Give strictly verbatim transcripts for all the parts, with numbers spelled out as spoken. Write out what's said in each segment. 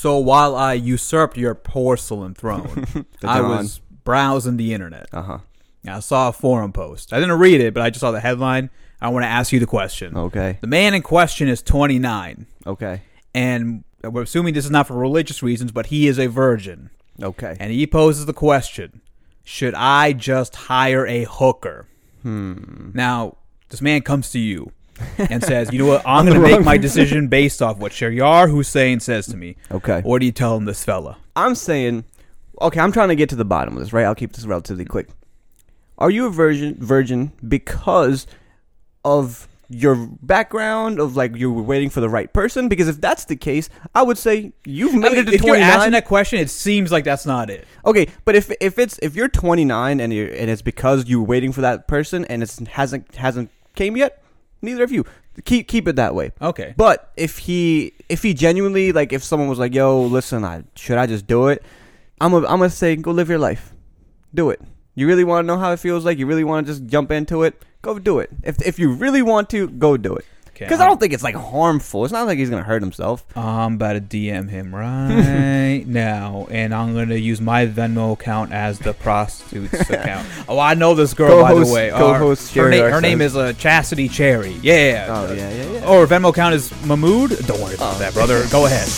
So while I usurped your porcelain throne, I was browsing the internet. Uh-huh. I saw a forum post. I didn't read it, but I just saw the headline. I want to ask you the question. Okay. The man in question is twenty-nine. Okay. And we're assuming this is not for religious reasons, but he is a virgin. Okay. And he poses the question, should I just hire a hooker? Hmm. Now, this man comes to you and says, you know what, I'm, I'm going to make my decision based off what Sharyar Hussain says to me. Okay. What do you tell him, this fella? I'm saying, okay, I'm trying to get to the bottom of this, right? I'll keep this relatively quick. Are you a virgin, virgin because of your background, of like you were waiting for the right person? Because if that's the case, I would say you've made I mean, it to if twenty-nine. If you're asking that question, it seems like that's not it. Okay, but if if it's if you're twenty-nine and you're, and it's because you were waiting for that person and it hasn't hasn't came yet, neither of you. Keep keep it that way. Okay. But if he if he genuinely, like, if someone was like, "Yo, listen, I should I just do it?" I'm a, I'm gonna say, go live your life, do it. You really want to know how it feels like? You really want to just jump into it? Go do it. If if you really want to, go do it. Because I don't think it's like harmful. It's not like he's going to hurt himself. I'm about to D M him right now. And I'm going to use my Venmo account as the prostitute's account. Oh, I know this girl, co-host, by the way. Co-host Our, her na- her name is uh, Chastity Cherry. Yeah. Oh, yeah, yeah, yeah. Or Venmo account is Mahmood. Don't worry about oh. that, brother. Go ahead.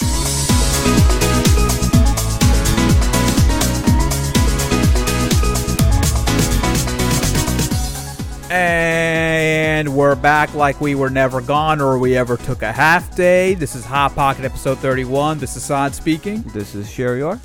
And we're back like we were never gone or we ever took a half day. This is Hot Pocket episode thirty-one. This is Saad speaking. This is Sharyar.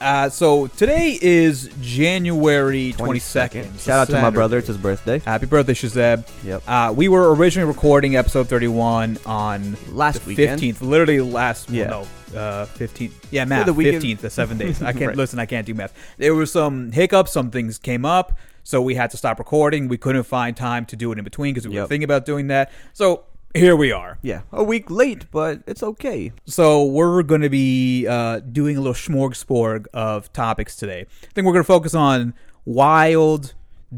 Uh, so today is January twenty-second. Shout out Saturday. To my brother. It's his birthday. Happy birthday, Shazeb. Yep. Uh, we were originally recording episode thirty-one on last the weekend. fifteenth. Literally last, yeah. well, no, uh, fifteenth. Yeah, math, the fifteenth, the seven days. I can't, right. listen, I can't do math. There were some hiccups. Some things came up. So we had to stop recording. We couldn't find time to do it in between because we yep. were thinking about doing that. So here we are. Yeah, a week late, but it's okay. So we're going to be uh, doing a little smorgasbord of topics today. I think we're going to focus on wild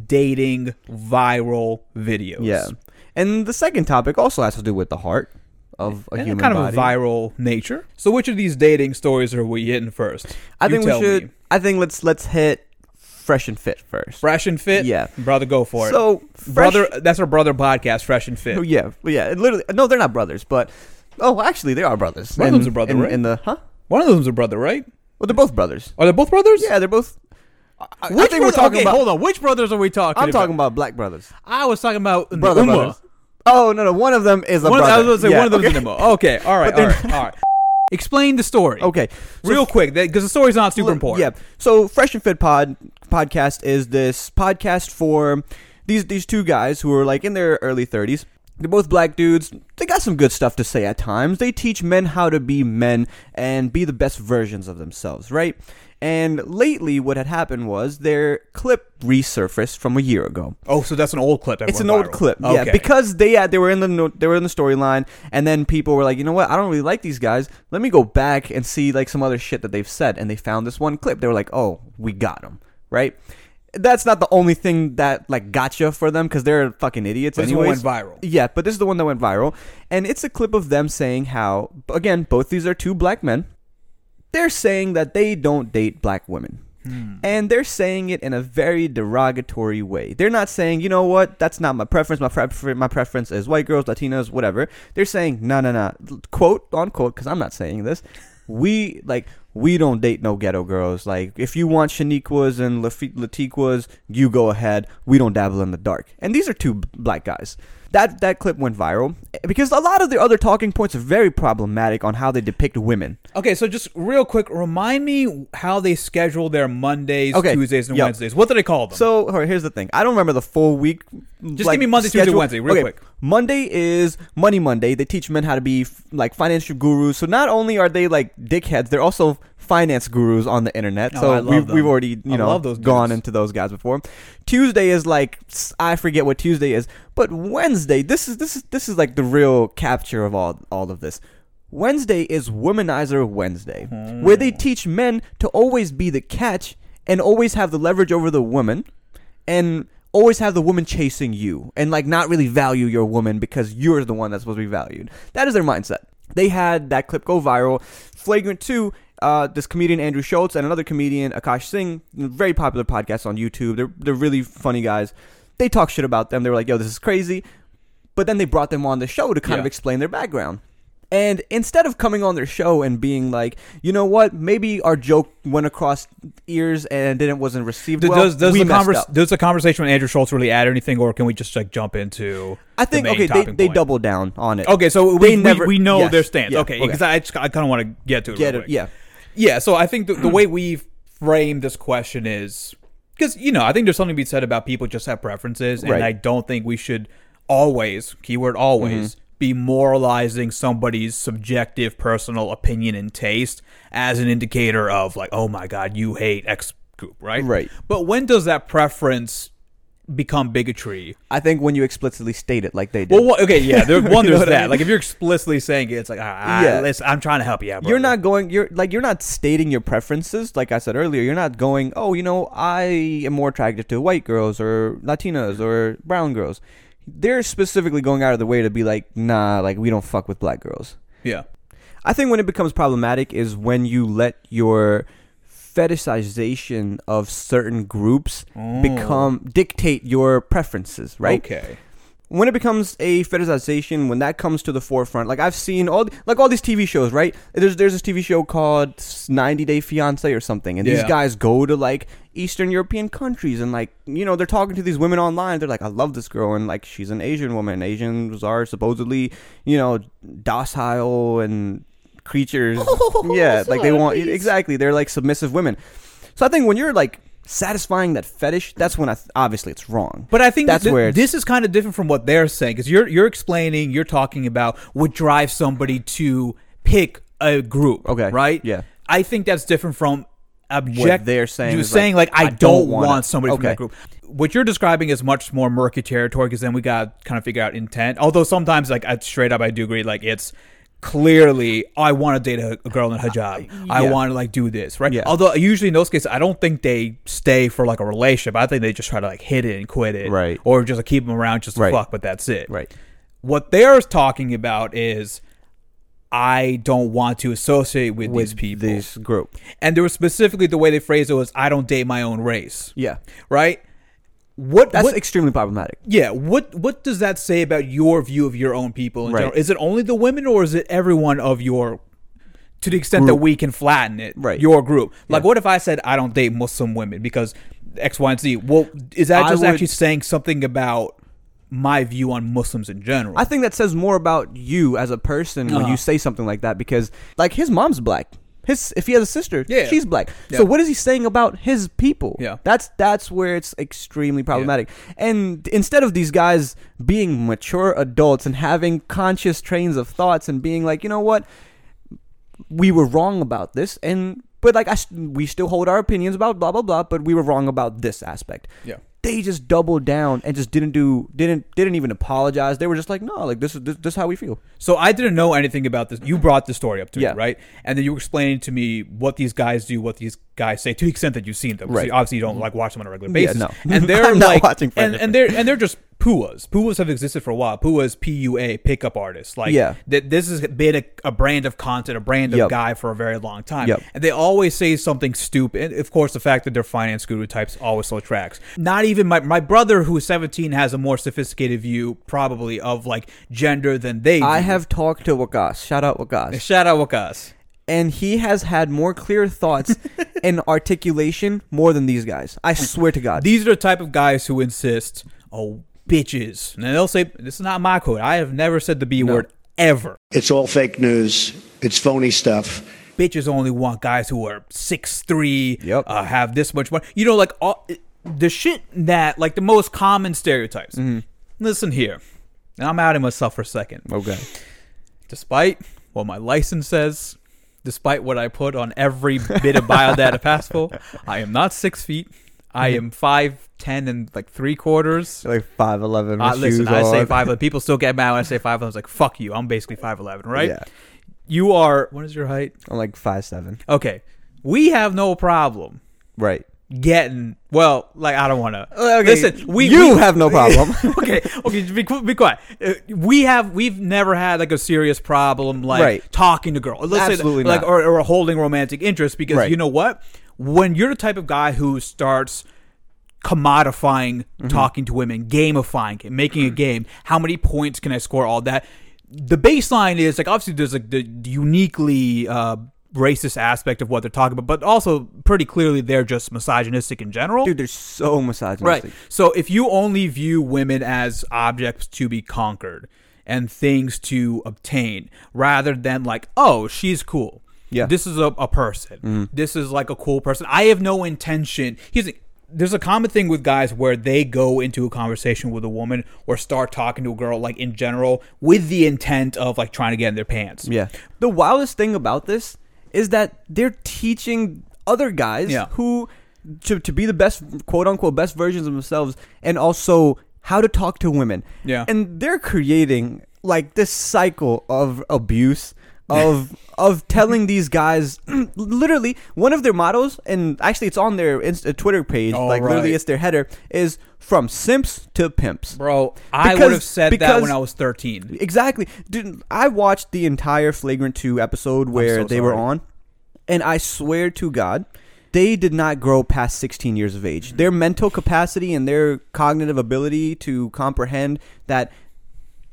dating viral videos. Yeah, and the second topic also has to do with the heart of a and human kind body. Of a viral nature. So which of these dating stories are we hitting first? I you think we should. Me. I think let's let's hit. Fresh and Fit first. Fresh and Fit? Yeah. Brother, go for it. So, fresh, brother, that's our brother podcast, Fresh and Fit. Yeah. Yeah. Literally. No, they're not brothers, but, oh, actually, they are brothers. One in, of them's a brother, in, right? In the, huh? One of them's a brother, right? Well, they're both brothers. Are they both brothers? Yeah, they're both. I, I think brother? We're talking okay, about. Hold on. Which brothers are we talking I'm about? I'm talking about black brothers. I was talking about brother brothers. Oh, no, no. One of them is a one brother. Of, I was going to say yeah, one of them okay. is Numa. Okay. All right. All right. All right. Explain the story. Okay. So real quick, because the story's not super important. Yeah. So Fresh and Fit Pod podcast is this podcast for these these two guys who are like in their early thirties. They're both black dudes. They got some good stuff to say at times. They teach men how to be men and be the best versions of themselves, right? And lately, what had happened was their clip resurfaced from a year ago. Oh, so that's an old clip. That it's an old viral. Clip, okay. Yeah, because they uh, they were in the they were in the storyline, and then people were like, you know what, I don't really like these guys. Let me go back and see like some other shit that they've said, and they found this one clip. They were like, oh, we got them, right? That's not the only thing that like gotcha for them because they're fucking idiots. This one went viral. Yeah, but this is the one that went viral, and it's a clip of them saying how, again, both these are two black men. They're saying that they don't date black women. Hmm. And they're saying it in a very derogatory way. They're not saying, you know what, that's not my preference. My prefer- my preference is white girls, Latinos, whatever. They're saying, no, no, no, quote, unquote, because I'm not saying this. We, like, we don't date no ghetto girls. Like, if you want Shaniquas and Laf- Latiquas, you go ahead. We don't dabble in the dark. And these are two black guys. That that clip went viral because a lot of the other talking points are very problematic on how they depict women. Okay, so just real quick, remind me how they schedule their Mondays, okay. Tuesdays, and yep. Wednesdays. What do they call them? So all right, here's the thing. I don't remember the full week. Just like, give me Monday, schedule. Tuesday, Wednesday, real okay. quick. Monday is Money Monday. They teach men how to be like financial gurus. So not only are they like dickheads, they're also finance gurus on the internet. Oh, so I love we've, them. We've already you I know love those gone into those guys before. Tuesday is like I forget what Tuesday is, but Wednesday. Wednesday, this is this is this is like the real capture of all all of this. Wednesday is Womanizer Wednesday, mm. where they teach men to always be the catch and always have the leverage over the woman, and always have the woman chasing you, and like not really value your woman because you're the one that's supposed to be valued. That is their mindset. They had that clip go viral. Flagrant two, uh, this comedian Andrew Schultz and another comedian Akaash Singh, very popular podcast on YouTube. They're they're really funny guys. They talk shit about them. They were like, yo, this is crazy. But then they brought them on the show to kind yeah. of explain their background. And instead of coming on their show and being like, you know what, maybe our joke went across ears and didn't wasn't received well, does, does we the messed converse, up. Does the conversation with Andrew Schultz really add anything, or can we just like jump into I think, the main okay, they, point? They doubled down on it. Okay, so we, never, we, we know yes, their stance. Yeah, okay, because okay. I, I kind of want to get to it get real quick. It, yeah. yeah, so I think the, the way we've framed this question is, because, you know, I think there's something to be said about people just have preferences, and right. I don't think we should always, keyword always, mm-hmm. be moralizing somebody's subjective personal opinion and taste as an indicator of like, oh my God, you hate X group, right? Right. But when does that preference become bigotry? I think when you explicitly state it like they did. Well, okay, yeah, there, one, there's that. I mean? Like if you're explicitly saying it, it's like, ah, yeah. listen, I'm trying to help you out. Bro. You're not going, you're like, you're not stating your preferences. Like I said earlier, you're not going, oh, you know, I am more attracted to white girls or Latinas or brown girls. They're specifically going out of the way to be like, nah, like, we don't fuck with black girls. Yeah. I think when it becomes problematic is when you let your fetishization of certain groups oh. become dictate your preferences, right? Okay. When it becomes a fetishization, when that comes to the forefront, like I've seen all like all these T V shows, right? There's there's this T V show called ninety day fiance or something, and yeah. these guys go to like Eastern European countries, and like, you know, they're talking to these women online. They're like, I love this girl, and like she's an Asian woman. Asians are supposedly, you know, docile and creatures. Oh, yeah, like they want exactly. They're like submissive women. So I think when you're like satisfying that fetish, that's when I th- obviously it's wrong. But I think that's th- where this is kind of different from what they're saying, because you're you're explaining, you're talking about what drives somebody to pick a group, okay, right? Yeah, I think that's different from object. What they're saying, you're saying like, like I, I don't, don't want, want somebody okay. from that group. What you're describing is much more murky territory, because then we got to kind of figure out intent. Although sometimes, like I, straight up, I do agree, like it's. Clearly, I want to date a girl in hijab. Uh, yeah. I want to like do this, right? Yeah. Although usually in those cases, I don't think they stay for like a relationship. I think they just try to like hit it and quit it, right? Or just like, keep them around just to right. fuck, but that's it, right? What they're talking about is, I don't want to associate with, with these people, this group. And there was specifically the way they phrased it was, I don't date my own race. Yeah, right. What that's what, extremely problematic. Yeah. What what does that say about your view of your own people in right. general? Is it only the women, or is it everyone of your, to the extent group. That we can flatten it, right. your group? Like, yeah. what if I said I don't date Muslim women because X, Y, and Z? Well, is that just would, actually saying something about my view on Muslims in general? I think that says more about you as a person uh-huh. when you say something like that, because like his mom's black. His, if he has a sister, yeah. she's black. Yeah. So what is he saying about his people? Yeah. That's that's where it's extremely problematic. Yeah. And instead of these guys being mature adults and having conscious trains of thoughts and being like, you know what, we were wrong about this, and but like I, we still hold our opinions about blah blah blah, but we were wrong about this aspect. Yeah. They just doubled down and just didn't do didn't didn't even apologize. They were just like, no, like this is this, this is how we feel. So I didn't know anything about this. You brought the story up to yeah. me, right? And then you were explaining to me what these guys do, what these guys say, to the extent that you've seen them. Right. So obviously, you don't like watch them on a regular basis. Yeah, no. And they're I'm like, not watching and, and they're and they're just P U As. P U As have existed for a while. P U As, P U A, pickup artists. Like yeah. th- this has been a, a brand of content, a brand of yep. guy for a very long time. Yep. And they always say something stupid. And of course, the fact that they're finance guru types always slow tracks. Not even my, my brother, who is seventeen, has a more sophisticated view probably of like gender than they do. I have talked to Wakas. Shout out Wakas. Shout out Wakas. And he has had more clear thoughts and articulation more than these guys. I swear to God. These are the type of guys who insist, oh, bitches. And they'll say, this is not my quote. I have never said the B no. word ever. It's all fake news. It's phony stuff. Bitches only want guys who are six three, yep. uh, have this much money. You know, like all, the shit that, like the most common stereotypes. Mm-hmm. Listen here. And I'm outing myself for a second. Okay. Despite what my license says, despite what I put on every bit of bio data passport, I am not six feet. I am five ten and like three quarters. You're like five eleven. Uh, listen, I on. say five eleven. People still get mad when I say five eleven. I was like, "Fuck you!" I'm basically five eleven, right? Yeah. You are. What is your height? I'm like five seven. Okay, we have no problem, right, getting, well, like, I don't want to. Okay, listen, we you we, have no problem. okay, okay, be, be quiet. Uh, we have we've never had like a serious problem like right. talking to girls. Let's Absolutely say, like, not. Or, or holding romantic interest because right. you know what? When you're the type of guy who starts commodifying mm-hmm. talking to women, gamifying it, making mm-hmm. a game, how many points can I score? All that. The baseline is like obviously there's like the uniquely uh, racist aspect of what they're talking about, but also pretty clearly they're just misogynistic in general. Dude, they're so misogynistic. Right. So if you only view women as objects to be conquered and things to obtain, rather than like, oh, she's cool. Yeah. This is a, a person. Mm. This is like a cool person. I have no intention. He's like, there's a common thing with guys where they go into a conversation with a woman or start talking to a girl, like in general, with the intent of like trying to get in their pants. Yeah. The wildest thing about this is that they're teaching other guys yeah. who to, to be the best, quote unquote, best versions of themselves, and also how to talk to women. Yeah. And they're creating like this cycle of abuse. Of of telling these guys, literally, one of their mottos, and actually it's on their Insta, Twitter page, All like right. literally it's their header, is from simps to pimps. Bro, I would have said because, that when I was thirteen. Exactly. Dude, I watched the entire Flagrant two episode where so they sorry. were on, and I swear to God, they did not grow past sixteen years of age. Mm-hmm. Their mental capacity and their cognitive ability to comprehend that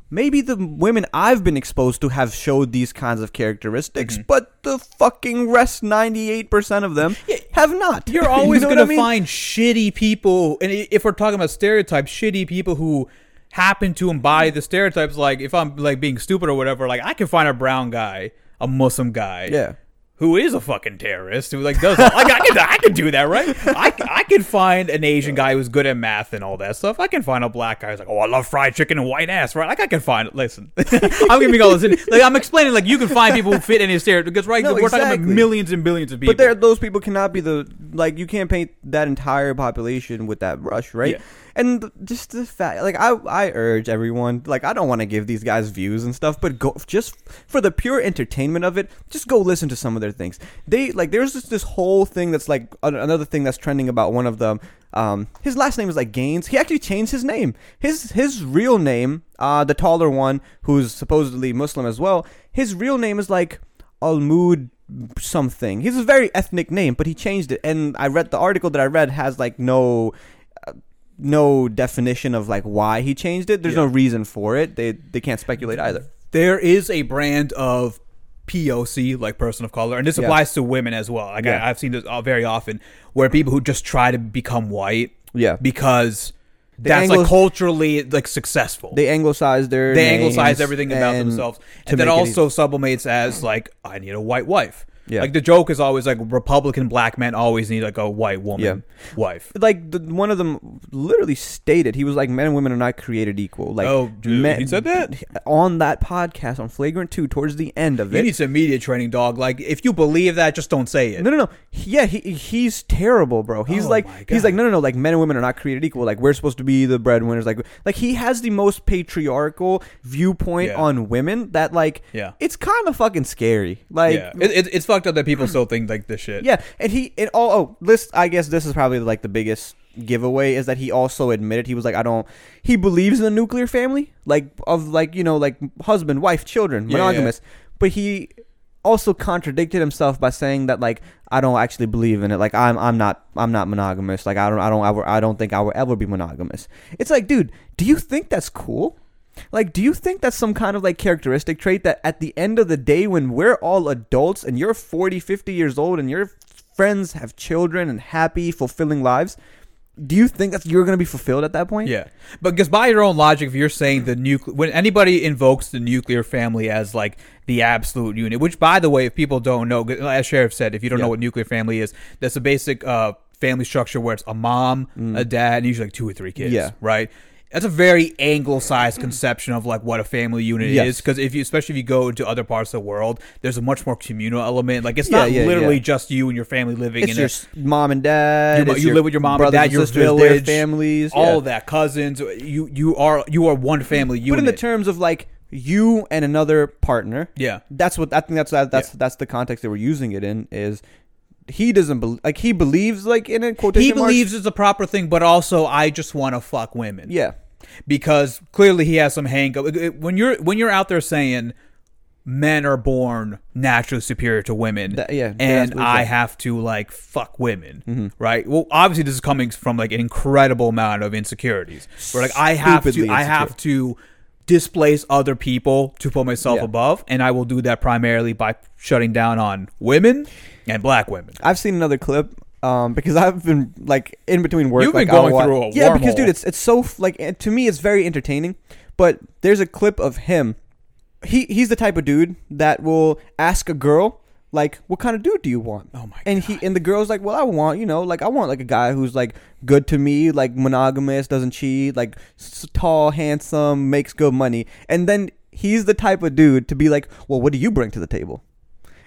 maybe the women I've been exposed to have showed these kinds of characteristics, mm-hmm. but the fucking rest ninety-eight percent of them have not. You're always you know going to mean? find shitty people, and if we're talking about stereotypes, shitty people who happen to embody the stereotypes. Like, if I'm like being stupid or whatever, like I can find a brown guy, a Muslim guy. Yeah. Who is a fucking terrorist? Who like does all, like I can I can do that, right? I, I can find an Asian guy who's good at math and all that stuff. I can find a black guy who's like, oh, I love fried chicken and white ass, right? Like I can find. Listen, I'm giving all this. In, like I'm explaining, like you can find people who fit any stereotype because right, no, we're exactly. talking about millions and billions of people. But there, those people cannot be the like you can't paint that entire population with that brush, right? Yeah. And just the fact, like, I, I urge everyone, like, I don't want to give these guys views and stuff, but go just for the pure entertainment of it, just go listen to some of their things. They, like, there's just this whole thing that's, like, another thing that's trending about one of them. Um, his last name is, like, Gaines. He actually changed his name. His his real name, uh, the taller one, who's supposedly Muslim as well, his real name is, like, Almud something. He's a very ethnic name, but he changed it. And I read the article that I read has, like, no... no definition of like why he changed it. There's yeah. no reason for it. They they can't speculate either. There is a brand of P O C, like person of color, and this yeah. applies to women as well. Like yeah. I, I've seen this very often, where people who just try to become white, yeah, because the that's Anglo- like culturally like successful. They anglicize their they anglicize everything about themselves, and that also sublimates as like I need a white wife. Yeah. Like the joke is always like Republican black men always need like a white woman yeah. wife. Like the, one of them literally stated, he was like, men and women are not created equal. Like, oh, dude, men, he said that? On that podcast on Flagrant two towards the end of it. You need some media training, dog. Like if you believe that, just don't say it. No, no, no. Yeah, he he's terrible, bro. He's oh like, he's like, no, no, no. Like men and women are not created equal. Like we're supposed to be the breadwinners. Like, like he has the most patriarchal viewpoint yeah. on women that like, yeah. it's kind of fucking scary. Like yeah. it, it, it's fucking up that people still think like this shit. Yeah, and he and all oh, this I guess this is probably like the biggest giveaway is that he also admitted he was like I don't he believes in the nuclear family like of like you know like husband, wife, children, monogamous. Yeah, yeah. But he also contradicted himself by saying that like I don't actually believe in it. Like I'm I'm not I'm not monogamous. Like I don't I don't I, will, I don't think I will ever be monogamous. It's like, dude, do you think that's cool? Like, do you think that's some kind of, like, characteristic trait that at the end of the day when we're all adults and you're forty, fifty years old and your friends have children and happy, fulfilling lives, do you think that you're going to be fulfilled at that point? Yeah. But because by your own logic, if you're saying the nuclear... When anybody invokes the nuclear family as, like, the absolute unit, which, by the way, if people don't know, as Sheriff said, if you don't yeah. know what nuclear family is, that's a basic uh, family structure where it's a mom, mm. a dad, and usually, like, two or three kids, yeah. right? That's a very anglicized conception of like what a family unit yes. is, because if you, especially if you go into other parts of the world, there's a much more communal element. Like it's yeah, not yeah, literally yeah. just you and your family living. It's in your a, mom and dad. Your, you live with your mom and dad. And your sisters, village, families, all yeah. of that, cousins. You you are you are one family unit. But in the terms of like you and another partner, yeah, that's what I think. That's that's yeah. that's the context that we're using it in is. he doesn't believe, like, he believes, like, in it, quotation marks. He believes it's a proper thing, but also I just want to fuck women. Yeah. Because clearly he has some hang up. When you're, when you're out there saying men are born naturally superior to women, that, yeah, and I that. have to, like, fuck women, mm-hmm. right? Well, obviously this is coming from, like, an incredible amount of insecurities. Where, like, I have Stupidly to, insecure. I have to displace other people to put myself yeah. above, and I will do that primarily by shutting down on women and black women. I've seen another clip. Um, because I've been, like, in between work. You've been like, going I'll through watch. a yeah, wormhole. Yeah, because, dude, it's it's so, like, to me, it's very entertaining. But there's a clip of him. He He's the type of dude that will ask a girl, like, what kind of dude do you want? Oh, my God. And, he, and the girl's like, well, I want, you know, like, I want, like, a guy who's, like, good to me, like, monogamous, doesn't cheat, like, s- tall, handsome, makes good money. And then he's the type of dude to be like, well, what do you bring to the table?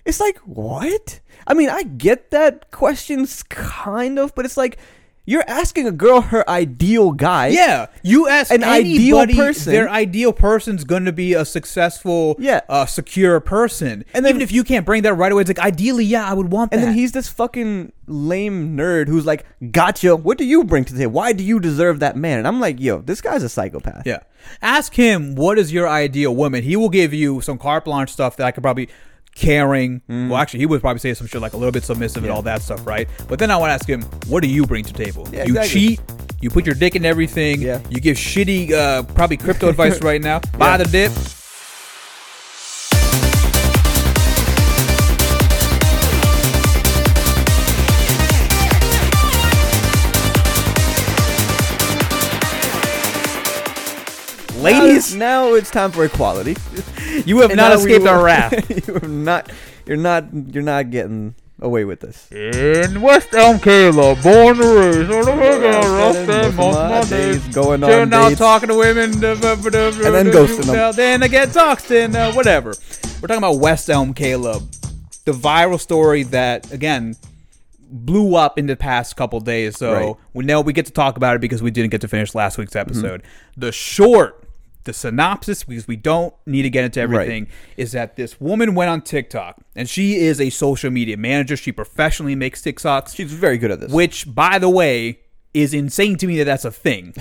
It's like, what? I mean, I get that questions kind of, but it's like, you're asking a girl her ideal guy. Yeah. You ask an ideal person. Their ideal person's going to be a successful, yeah. uh, secure person. And then, even if you can't bring that right away, it's like, ideally, yeah, I would want that. And then he's this fucking lame nerd who's like, gotcha, what do you bring to the table? Why do you deserve that man? And I'm like, yo, this guy's a psychopath. Yeah. Ask him, what is your ideal woman? He will give you some carte blanche stuff that I could probably... caring. Mm. Well, actually, he would probably say some shit like a little bit submissive yeah. and all that stuff, right? But then I want to ask him, what do you bring to the table? Yeah, you exactly. cheat. You put your dick in everything. Yeah. You give shitty, uh, probably crypto advice right now. Yeah. Buy the dip. Ladies, now, now it's time for equality. You have and not escaped will, our wrath. You have not. You're not. You're not getting away with this. In West Elm Caleb, born and raised, on the most days going on. You're now talking to women, and then ghosting them. Then again, talking, uh, whatever. We're talking about West Elm Caleb, the viral story that again blew up in the past couple days. So right. we know we get to talk about it because we didn't get to finish last week's episode. Mm-hmm. The short. The synopsis, because we don't need to get into everything, right. is that this woman went on TikTok, and she is a social media manager. She professionally makes TikToks. She's very good at this. Which, by the way, is insane to me that that's a thing,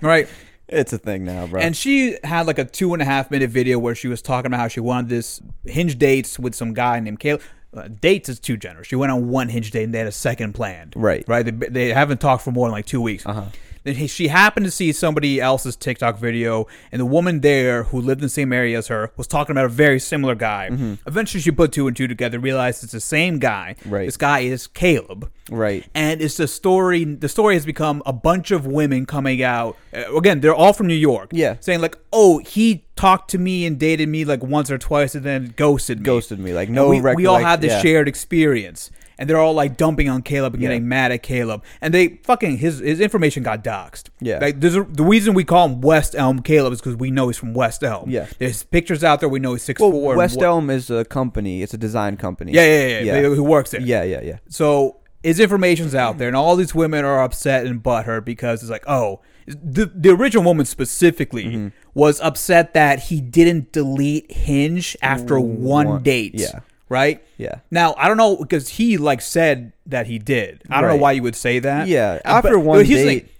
right? It's a thing now, bro. And she had like a two and a half minute video where she was talking about how she wanted this hinge dates with some guy named Caleb. Uh, dates is too generous. She went on one hinge date, and they had a second planned. Right. Right? They, they haven't talked for more than like two weeks. Uh-huh. And she happened to see somebody else's TikTok video, and the woman there who lived in the same area as her was talking about a very similar guy. Mm-hmm. Eventually, she put two and two together, realized it's the same guy. Right. This guy is Caleb. Right. And it's the story. The story has become a bunch of women coming out. Again, they're all from New York. Yeah. Saying like, oh, he talked to me and dated me like once or twice and then ghosted me. Ghosted me. Like, no, we, we all had this yeah. shared experience. And they're all, like, dumping on Caleb and getting yeah. mad at Caleb. And they fucking, his his information got doxxed. Yeah. Like, there's a, the reason we call him West Elm Caleb is because we know he's from West Elm. Yeah. There's pictures out there. We know he's six foot four. Well, four West Elm is a company. It's a design company. Yeah, yeah, yeah. yeah. They, who works there. Yeah, yeah, yeah. So his information's out there. And all these women are upset and butthurt because it's like, oh. The, the original woman specifically mm-hmm. was upset that he didn't delete Hinge after one, one date. Yeah. Right? Yeah. Now, I don't know, because he, like, said that he did. I don't right. know why you would say that. Yeah. After but, one but he's date. Like,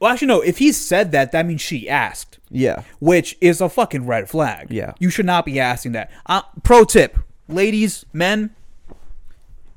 well, actually, no. If he said that, that means she asked. Yeah. Which is a fucking red flag. Yeah. You should not be asking that. Uh, pro tip. Ladies, men,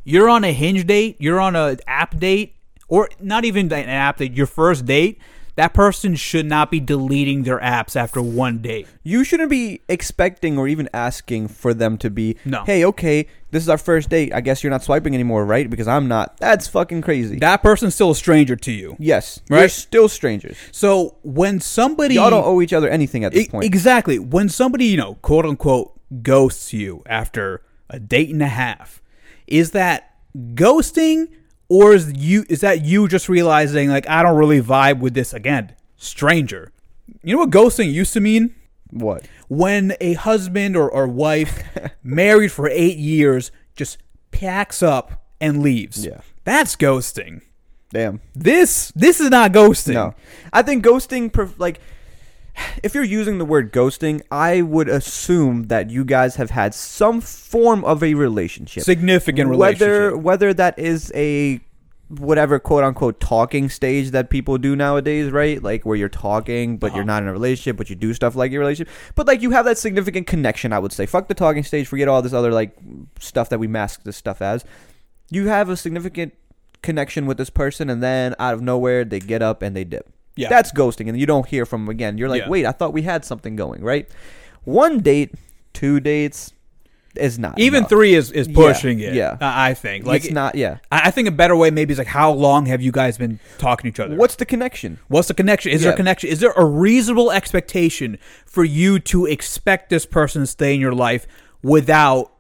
you're on a Hinge date. You're on an app date. Or not even an app date. Your first date. That person should not be deleting their apps after one date. You shouldn't be expecting or even asking for them to be, no. hey, okay, this is our first date. I guess you're not swiping anymore, right? Because I'm not. That's fucking crazy. That person's still a stranger to you. Yes. Right? You're still strangers. So when somebody... Y'all don't owe each other anything at this point. Exactly. When somebody, you know, quote unquote, ghosts you after a date and a half, is that ghosting... Or is you is that you just realizing, like, I don't really vibe with this, again, stranger? You know what ghosting used to mean? What? When a husband or, or wife married for eight years just packs up and leaves. Yeah. That's ghosting. Damn. This this is not ghosting. No. I think ghosting, like, if you're using the word ghosting, I would assume that you guys have had some form of a relationship. Significant relationship. Whether, whether that is a whatever quote-unquote talking stage that people do nowadays, right? Like where you're talking, but uh-huh. you're not in a relationship, but you do stuff like your relationship. But like you have that significant connection, I would say. Fuck the talking stage. Forget all this other like stuff that we mask this stuff as. You have a significant connection with this person, and then out of nowhere, they get up and they dip. Yeah. That's ghosting, and you don't hear from them again. You're like, yeah. wait, I thought we had something going, right? One date, two dates is not even enough. Three is, is pushing yeah. it, yeah. I think. Like, it's not, yeah. I think a better way maybe is like, how long have you guys been talking to each other? What's the connection? What's the connection? Is yeah. there a connection? Is there a reasonable expectation for you to expect this person to stay in your life without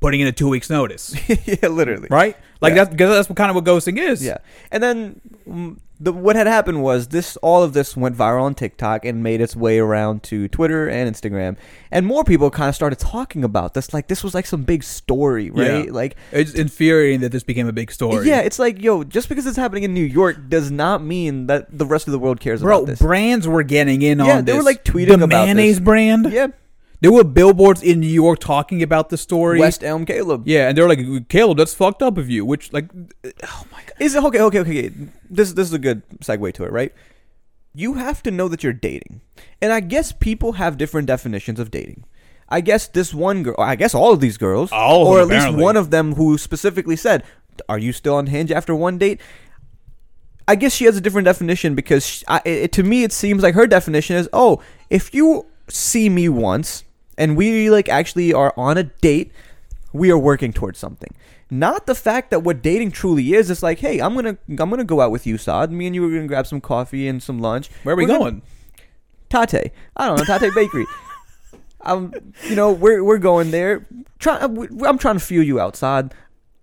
putting in a two weeks notice? Yeah, literally. Right? Like, yeah. that's, that's what kind of what ghosting is. Yeah. And then... The, what had happened was this. All of this went viral on TikTok and made its way around to Twitter and Instagram, and more people kind of started talking about this. Like this was like some big story, right? Yeah. Like it's infuriating that this became a big story. Yeah, it's like, yo, just because it's happening in New York does not mean that the rest of the world cares Bro, about this. Bro, brands were getting in yeah, on this. Yeah, they were like tweeting the about this. The mayonnaise brand. Yeah. There were billboards in New York talking about the story. West Elm Caleb. Yeah, and they're like, Caleb, that's fucked up of you. Which, like, oh my God. Is it okay, okay, okay. This, this is a good segue to it, right? You have to know that you're dating. And I guess people have different definitions of dating. I guess this one girl, I guess all of these girls, all or at least one of them who specifically said, are you still on Hinge after one date? I guess she has a different definition because she, I, it, to me, it seems like her definition is, oh, if you see me once... and we, like, actually are on a date, we are working towards something. Not the fact that what dating truly is. It's like, hey, I'm going to I'm gonna go out with you, Saad. Me and you are going to grab some coffee and some lunch. Where are we we're going? Gonna, Tate. I don't know. Tate Bakery. Um, you know, we're we're going there. Try, I'm trying to feel you out, Saad.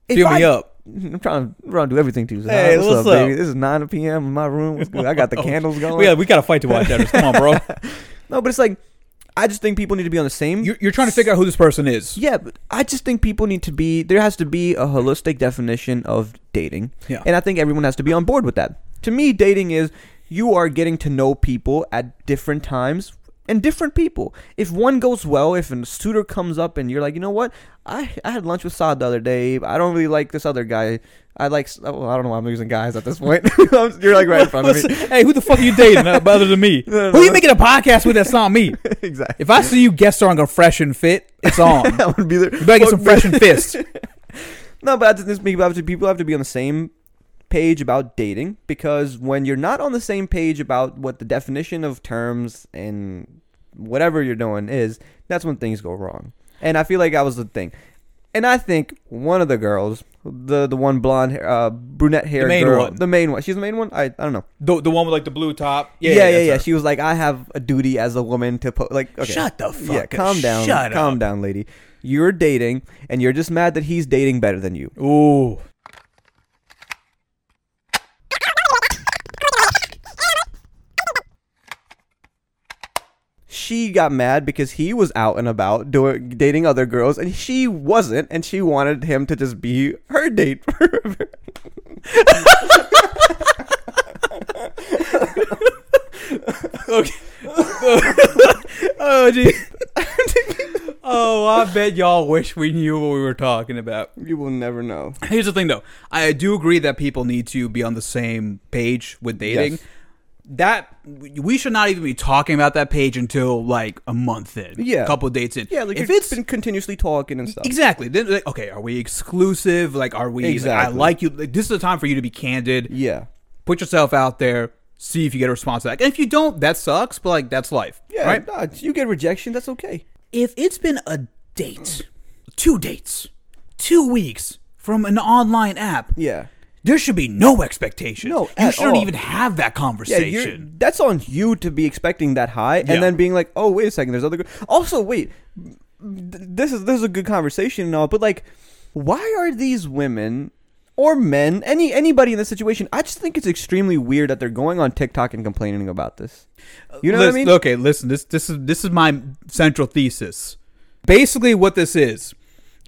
Feel me I, up. I'm trying to run do everything to you. Hey, what's, what's up, up, baby? This is nine p.m. in my room. What's good? I got the oh, candles going. Yeah, we got a fight to watch. That. Come on, bro. No, but it's like... I just think people need to be on the same... You're, you're trying to figure out who this person is. Yeah, but I just think people need to be... There has to be a holistic definition of dating. Yeah. And I think everyone has to be on board with that. To me, dating is you are getting to know people at different times and different people. If one goes well, if a suitor comes up and you're like, you know what? I, I had lunch with Saad the other day. I don't really like this other guy. I like... Oh, I don't know why I'm losing guys at this point. You're like right in front of me. Hey, who the fuck are you dating other than me? No, no, who are you making a podcast with that's not me? Exactly. If I see you guest starring on Fresh and Fit, it's on. I would be there. You better get some Fresh and Fist. No, but I just think people have to be on the same page about dating, because when you're not on the same page about what the definition of terms and whatever you're doing is, that's when things go wrong. And I feel like that was the thing. And I think one of the girls, the the one blonde, uh, brunette hair girl. The main girl, one. The main one. She's the main one? I I don't know. The the one with like the blue top? Yeah, yeah, yeah. yeah, yeah. She was like, I have a duty as a woman to... Po-. Like, okay. Shut the fuck yeah, up. Calm down. Shut calm up. down, lady. You're dating, and you're just mad that he's dating better than you. Ooh. She got mad because he was out and about doing dating other girls, and she wasn't, and she wanted him to just be her date forever. Okay. Oh, gee. Oh, I bet y'all wish we knew what we were talking about. You will never know. Here's the thing, though. I do agree that people need to be on the same page with dating. Yes. That we should not even be talking about that page until like a month in, yeah, a couple of dates in. Yeah, like if it's been continuously talking and stuff. Exactly. Then, like, okay, are we exclusive? Like, are we? Exactly. Like, I like you. Like, this is the time for you to be candid. Yeah. Put yourself out there. See if you get a response back. And if you don't, that sucks. But like, that's life. Yeah. Right? Nah, you get rejection. That's okay. If it's been a date, two dates, two weeks from an online app. Yeah. There should be no expectations. No, you shouldn't all. even have that conversation. Yeah, that's on you to be expecting that high, and yeah. then being like, "Oh, wait a second, there's other." Girl. Also, wait, this is this is a good conversation and all, but like, why are these women or men, any anybody in this situation? I just think it's extremely weird that they're going on TikTok and complaining about this. You know listen, what I mean? Okay, listen. This this is this is my central thesis. Basically, what this is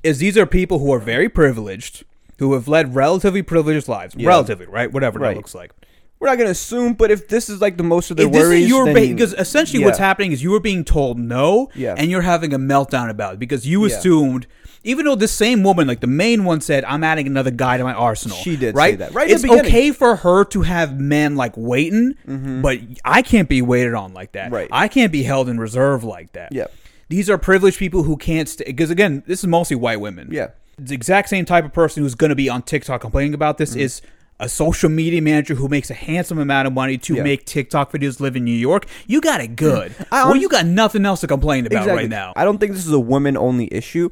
is these are people who are very privileged, who have led relatively privileged lives. Yeah. Relatively, right? Whatever right. that looks like. we're not going to assume, but if this is like the most of their if worries, this is your then ba- because essentially yeah. what's happening is you were being told no, yeah. and you're having a meltdown about it because you assumed, yeah. even though this same woman, like the main one, said, "I'm adding another guy to my arsenal." She did right? say that. Right, it's okay for her to have men like waiting, mm-hmm. but I can't be waited on like that. Right, I can't be held in reserve like that. Yeah, these are privileged people who can't stay because again, this is mostly white women. Yeah, the exact same type of person who's going to be on TikTok complaining about this mm-hmm. is a social media manager who makes a handsome amount of money to yeah. make TikTok videos, live in New York. You got it good. Well, you got nothing else to complain about exactly. right now. I don't think this is a women-only issue.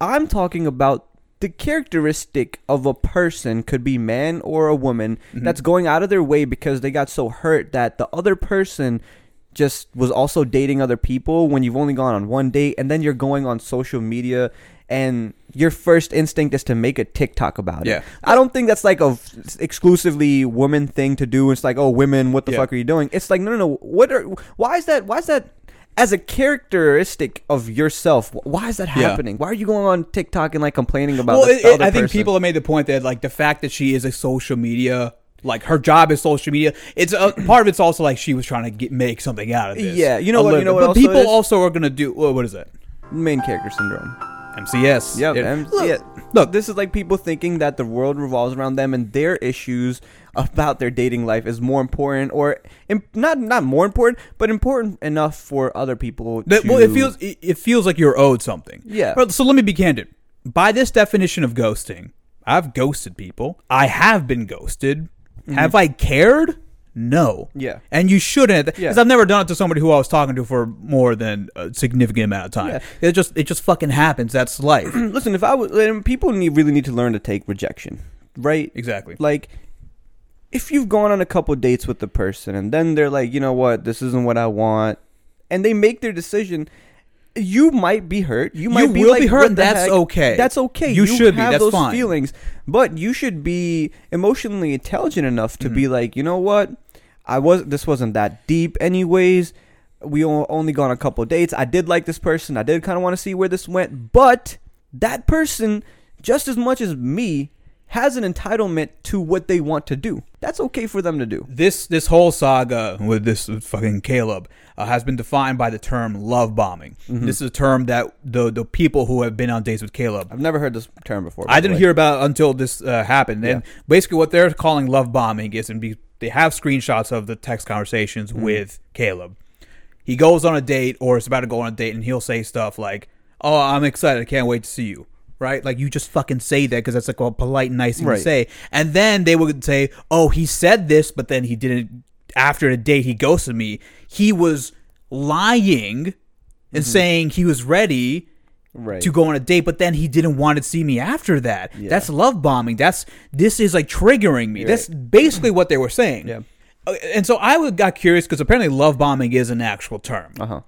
I'm talking about the characteristic of a person, could be man or a woman, mm-hmm. that's going out of their way because they got so hurt that the other person just was also dating other people when you've only gone on one date, and then you're going on social media and your first instinct is to make a TikTok about yeah. it. I don't think that's like a f- exclusively woman thing to do. It's like, oh, women, what the yeah. fuck are you doing? It's like, no, no, no. What are? Why is that? Why is that? As a characteristic of yourself, why is that happening? Yeah. Why are you going on TikTok and like complaining about? Well, the, it, the other I think person? People have made the point that like the fact that she is a social media. Like, her job is social media. It's a, part of it's also, like, she was trying to get, make something out of this. Yeah, you know what, you know what But people is? also are going to do... What, what is that? Main character syndrome. M C S. Yep, it, M C S. Look, look, this is, like, people thinking that the world revolves around them and their issues about their dating life is more important or... Imp- not not more important, but important enough for other people that, to... Well, it feels, it, it feels like you're owed something. Yeah. But, so, let me be candid. By this definition of ghosting, I've ghosted people. I have been ghosted. Mm-hmm. Have I cared? No. Yeah. And you shouldn't, because yeah. I've never done it to somebody who I was talking to for more than a significant amount of time. Yeah. It just it just fucking happens. That's life. Listen, if I w- people need, really need to learn to take rejection, right? Exactly. Like, if you've gone on a couple dates with the person and then they're like, you know what, this isn't what I want, and they make their decision. You might be hurt. You might you be will like, be hurt. That's heck? okay. That's okay. You, you should have be. That's those fine. feelings, but you should be emotionally intelligent enough to mm-hmm. be like, you know what? I was. This wasn't that deep, anyways. We only gone a couple of dates. I did like this person. I did kind of want to see where this went, but that person, just as much as me, has an entitlement to what they want to do. That's okay for them to do. This this whole saga with this fucking Caleb uh, has been defined by the term love bombing. Mm-hmm. This is a term that the the people who have been on dates with Caleb. I've never heard this term before. I didn't hear about it until this uh, happened. Yeah. And basically what they're calling love bombing is, and be, they have screenshots of the text conversations mm-hmm. with Caleb. He goes on a date or is about to go on a date and he'll say stuff like, "Oh, I'm excited. I can't wait to see you." Right? Like, you just fucking say that because that's like a polite, nice thing right. to say. And then they would say, "Oh, he said this, but then he didn't. After the date, he ghosted me." He was lying mm-hmm. and saying he was ready right. to go on a date, but then he didn't want to see me after that. Yeah. That's love bombing. That's this is like triggering me. You're that's right. basically what they were saying. Yeah. And so I got curious because apparently love bombing is an actual term. Uh huh.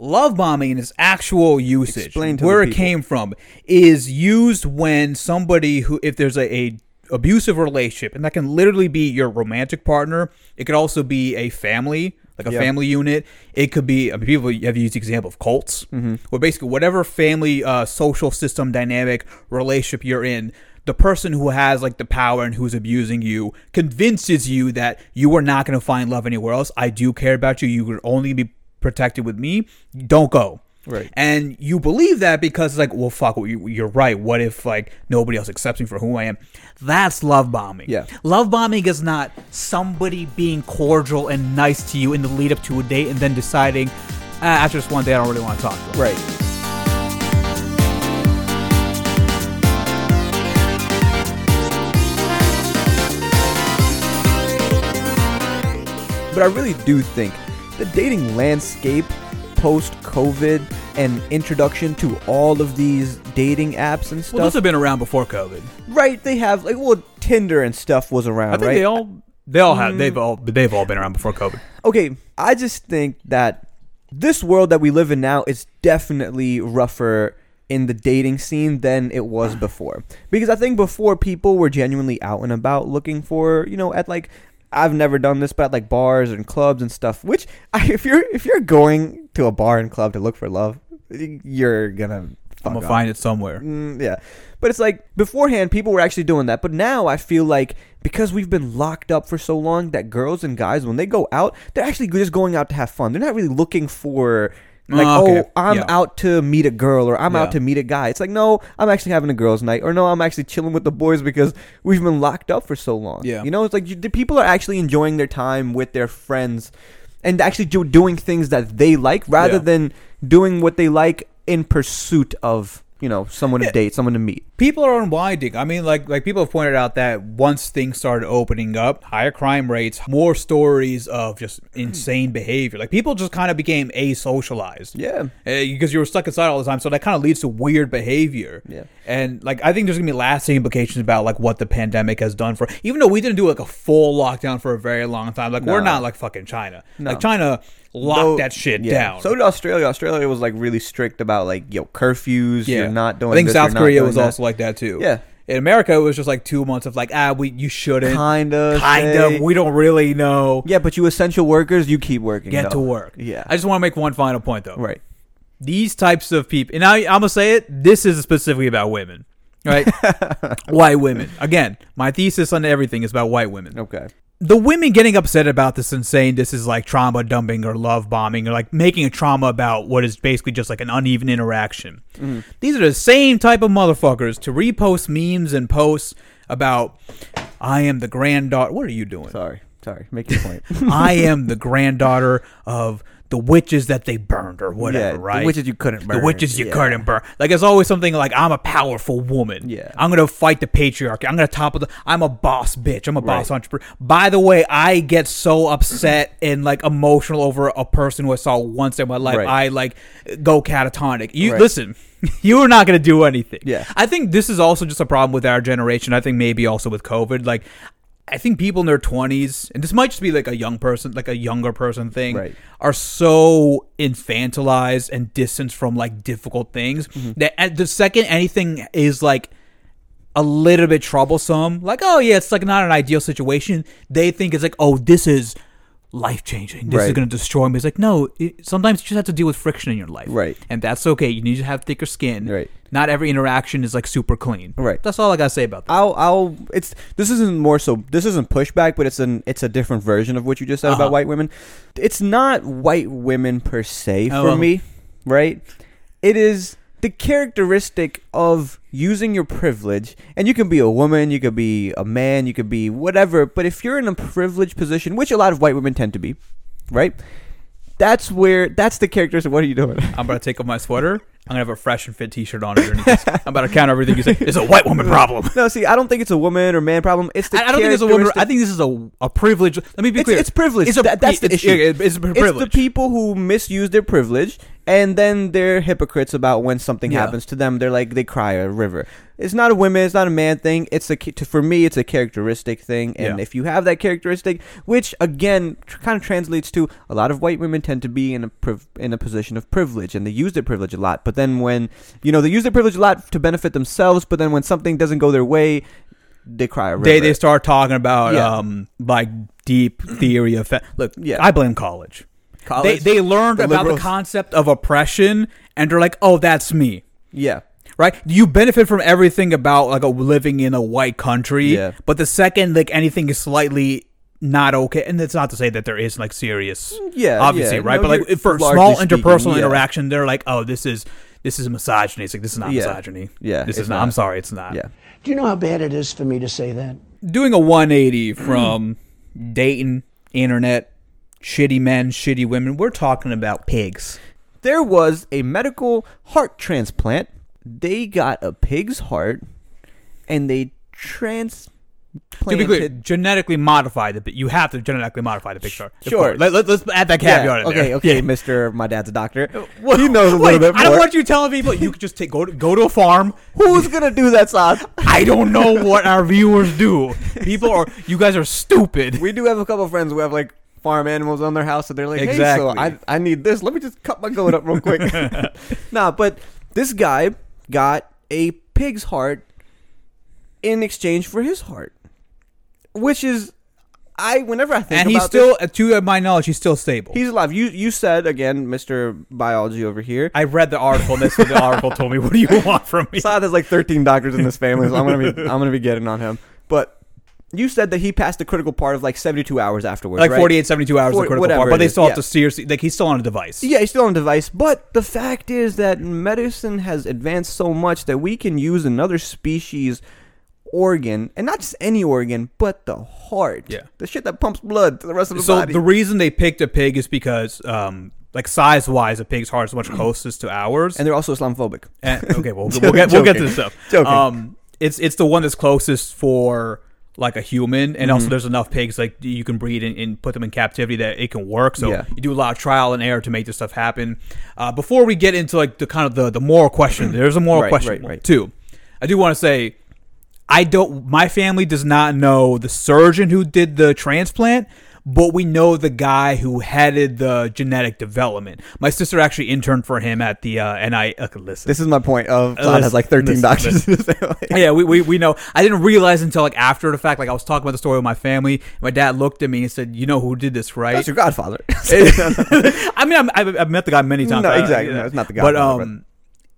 Love bombing, is actual usage, where it came from, is used when somebody who, if there's a, a abusive relationship, and that can literally be your romantic partner. It could also be a family, like a yep. family unit. It could be, I mean, people have used the example of cults, mm-hmm. where basically whatever family, uh, social system, dynamic, relationship you're in, the person who has like the power and who's abusing you convinces you that you are not going to find love anywhere else. I do care about you. You could only be protected with me, don't go. Right. And you believe that because it's like, well, fuck, you're right. What if like nobody else accepts me for who I am? That's love bombing. Yeah. Love bombing is not somebody being cordial and nice to you in the lead up to a date and then deciding, ah, after this one day, I don't really want to talk to them. Right. But I really do think the dating landscape post-COVID and introduction to all of these dating apps and stuff. Well, those have been around before COVID. Right, they have. Like, well, Tinder and stuff was around, right? I think right? they all, they all have. Mm. They've all, they've all been around before COVID. Okay, I just think that this world that we live in now is definitely rougher in the dating scene than it was before. Because I think before, people were genuinely out and about looking for, you know, at like... I've never done this, but at like bars and clubs and stuff, which I, if you're if you're going to a bar and club to look for love, you're going to fuck I'm gonna off. Find it somewhere. Mm, yeah. But it's like, beforehand, people were actually doing that. But now I feel like because we've been locked up for so long that girls and guys, when they go out, they're actually just going out to have fun. They're not really looking for... Like, oh, okay. oh I'm yeah. out to meet a girl or I'm yeah. out to meet a guy. It's like, no, I'm actually having a girls' night, or no, I'm actually chilling with the boys because we've been locked up for so long. Yeah. You know, it's like you, the people are actually enjoying their time with their friends and actually do, doing things that they like rather yeah. than doing what they like in pursuit of, you know, someone to yeah. date, someone to meet. People are unwinding. I mean, like, like people have pointed out that once things started opening up, higher crime rates, more stories of just insane behavior. Like, people just kind of became asocialized. Yeah. Because you were stuck inside all the time. So that kind of leads to weird behavior. Yeah. And, like, I think there's going to be lasting implications about, like, what the pandemic has done for... Even though we didn't do, like, a full lockdown for a very long time. Like, no. we're not, like, fucking China. No. Like, China... Lock Though, that shit yeah. down. So did Australia. Australia was like really strict about like, yo, curfews. Yeah. You're not doing. I think this, South Korea was that. also like that too. Yeah. In America, it was just like two months of like, ah, we you shouldn't. Kinda. Kinda. Say. We don't really know. Yeah, but you essential workers, you keep working. Get though. to work. Yeah. I just want to make one final point though. Right. These types of people, and I, I'm gonna say it. This is specifically about women, right? White women. Again, my thesis on everything is about white women. Okay. The women getting upset about this and saying this is like trauma dumping or love bombing or like making a trauma about what is basically just like an uneven interaction. Mm-hmm. These are the same type of motherfuckers to repost memes and posts about I am the granddaughter. What are you doing? Sorry. Sorry. Make your point. I am the granddaughter of the witches that they burned or whatever, yeah, right? The witches you couldn't burn. The witches you yeah. couldn't burn. Like, it's always something like, I'm a powerful woman. Yeah. I'm going to fight the patriarchy. I'm going to topple the... I'm a boss bitch. I'm a right. boss entrepreneur. By the way, I get so upset and, like, emotional over a person who I saw once in my life. Right. I, like, go catatonic. You right. Listen, you are not going to do anything. Yeah. I think this is also just a problem with our generation. I think maybe also with COVID. Like, I think people in their twenties, and this might just be like a young person, like a younger person thing, right. are so infantilized and distanced from like difficult things mm-hmm. that at the second anything is like a little bit troublesome, like, oh yeah, it's like not an ideal situation, they think it's like, oh, this is life changing. This right. is going to destroy me. It's like, no, it, sometimes you just have to deal with friction in your life. Right. And that's okay. You need to have thicker skin. Right. Not every interaction is like super clean. Right. That's all I got to say about that. I'll, I'll, it's, this isn't more so, this isn't pushback, but it's an, it's a different version of what you just said uh-huh. about white women. It's not white women per se for oh. me, right? It is the characteristic of using your privilege, and you can be a woman, you could be a man, you could be whatever, but if you're in a privileged position, which a lot of white women tend to be, right? That's where, that's the characteristic. What are you doing? I'm about to take off my sweater. I'm going to have a Fresh and Fit t-shirt on underneath this. I'm about to count everything you say. It's a white woman problem. No, see, I don't think it's a woman or man problem. It's the I, I don't think it's a woman. I think this is a, a privilege. Let me be it's, clear. It's privilege. It's a, that, that's the it's, issue. It's, it's, privilege. It's the people who misuse their privilege, and then they're hypocrites about when something yeah. happens to them. They're like, they cry a river. It's not a woman. It's not a man thing. It's a, for me, it's a characteristic thing. And yeah. if you have that characteristic, which, again, tr- kind of translates to a lot of white women tend to be in a priv- in a position of privilege, and they use their privilege a lot. But then when, you know, they use their privilege a lot to benefit themselves, but then when something doesn't go their way, they cry a river. They, they start talking about, yeah. um, like, deep theory of... Fa- Look, yeah. I blame college. college? They, they learned the about liberals. the concept of oppression, and they're like, oh, that's me. Yeah. Right? You benefit from everything about, like, a, living in a white country, yeah. but the second, like, anything is slightly... not okay, and it's not to say that there is like serious yeah obviously yeah. right no, but like for small interpersonal speaking, yeah. interaction they're like, oh, this is this is misogyny. It's like, this is not yeah. misogyny. Yeah, this is not. not I'm sorry, it's not. Yeah. Do you know how bad it is for me to say that? Doing a one eighty from dating, internet, shitty men, shitty women, we're talking about pigs. There was a medical heart transplant. They got a pig's heart and they trans Planted. To be clear, genetically modified the you have to genetically modify the picture. Sure, let, let, let's add that caveat yeah. in okay, there. Okay, okay, Mister My Dad's a doctor. Well, he knows a wait, little bit more. I don't want you telling people you could just take go to, go to a farm. Who's gonna do that, Sod? I don't know what our viewers do. People are you guys are stupid. We do have a couple friends who have like farm animals on their house, and they're like, exactly. Hey, so I I need this. Let me just cut my goat up real quick. Nah, but this guy got a pig's heart in exchange for his heart. Which is I whenever I think and about he's still, this, to my knowledge, he's still stable. He's alive. You you said again, Mister Biology over here. I read the article. And that's what the article told me. What do you want from me? So there's like thirteen doctors in this family, so I'm gonna be I'm gonna be getting on him. But you said that he passed the critical part of like seventy-two hours afterwards, like right? forty-eight, seventy-two hours forty, of the critical part. But they still is. have yeah. to seriously, like he's still on a device. Yeah, he's still on a device. But the fact is that medicine has advanced so much that we can use another species' organ, and not just any organ, but the heart. Yeah. The shit that pumps blood to the rest of the so body. So the reason they picked a pig is because, um, like size-wise, a pig's heart is much closest to ours. And they're also Islamophobic. And, okay, well, we'll, get, we'll get to this stuff. Joking. Um, it's, it's the one that's closest for... like a human, and mm-hmm. also there's enough pigs like you can breed and, and put them in captivity that it can work. So yeah. you do a lot of trial and error to make this stuff happen. Uh, before we get into like the kind of the, the moral question, there's a moral right, question right, right. too. I do want to say, I don't. My family does not know the surgeon who did the transplant, but we know the guy who headed the genetic development. My sister actually interned for him at the uh, and I uh, listen. This is my point of Todd uh, has like thirteen listen, doctors. Listen. In his family. Yeah, we, we we know. I didn't realize until like after the fact. Like I was talking about the story with my family. My dad looked at me and said, "You know who did this, right?" That's your godfather. I mean, I'm, I've, I've met the guy many times. No, exactly. Uh, no, it's not the godfather. But um,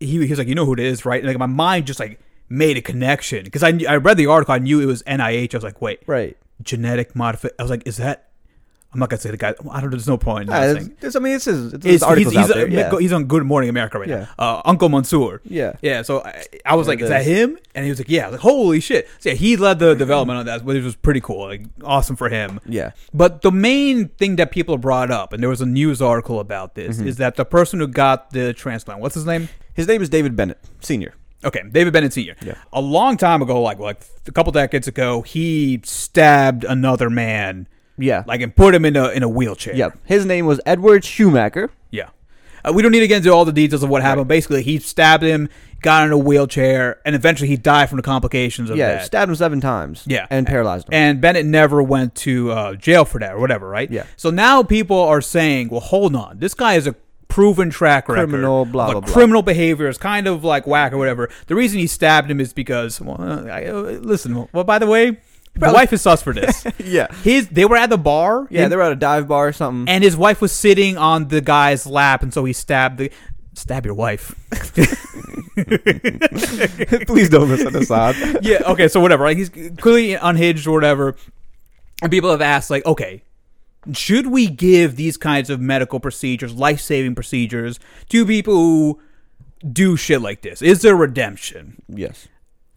but. he he was like, "You know who it is, right?" And like my mind just like. made a connection because I I read the article. I knew it was N I H. I was like, wait, right? Genetic modification. I was like, is that? I'm not gonna say the guy. I don't. There's no point. Yeah, in it's, I mean, this is he's he's, out there, yeah. he's on Good Morning America right yeah. now. Uh, Uncle Mansoor. Yeah, yeah. So I, I was there like, is, is that him? And he was like, yeah. I was like, holy shit. So yeah, he led the development on that, which was pretty cool. Like, awesome for him. Yeah. But the main thing that people brought up, and there was a news article about this, mm-hmm. is that the person who got the transplant, what's his name? His name is David Bennett, Senior Okay, David Bennett, Senior Yeah. A long time ago, like like a couple decades ago, he stabbed another man. Yeah. Like, and put him in a in a wheelchair. Yeah. His name was Edward Schumacher. Yeah. Uh, we don't need to get into all the details of what happened. Right. Basically, he stabbed him, got in a wheelchair, and eventually he died from the complications of yeah, that. Yeah, stabbed him seven times. Yeah. And paralyzed him. And Bennett never went to uh, jail for that or whatever, right? Yeah. So now people are saying, well, hold on. This guy is a proven track record. Criminal, blah, blah, blah. Criminal behavior is kind of like whack or whatever. The reason he stabbed him is because, well, I, uh, listen, well, by the way, the wife is sus for this. yeah. His, they were at the bar. Yeah, in, they were at a dive bar or something. And his wife was sitting on the guy's lap, and so he stabbed the... Stab your wife. Please don't listen to Saad. Yeah, okay, so whatever. Like, he's clearly unhinged or whatever. And people have asked, like, okay, should we give these kinds of medical procedures, life-saving procedures, to people who do shit like this? Is there redemption? Yes.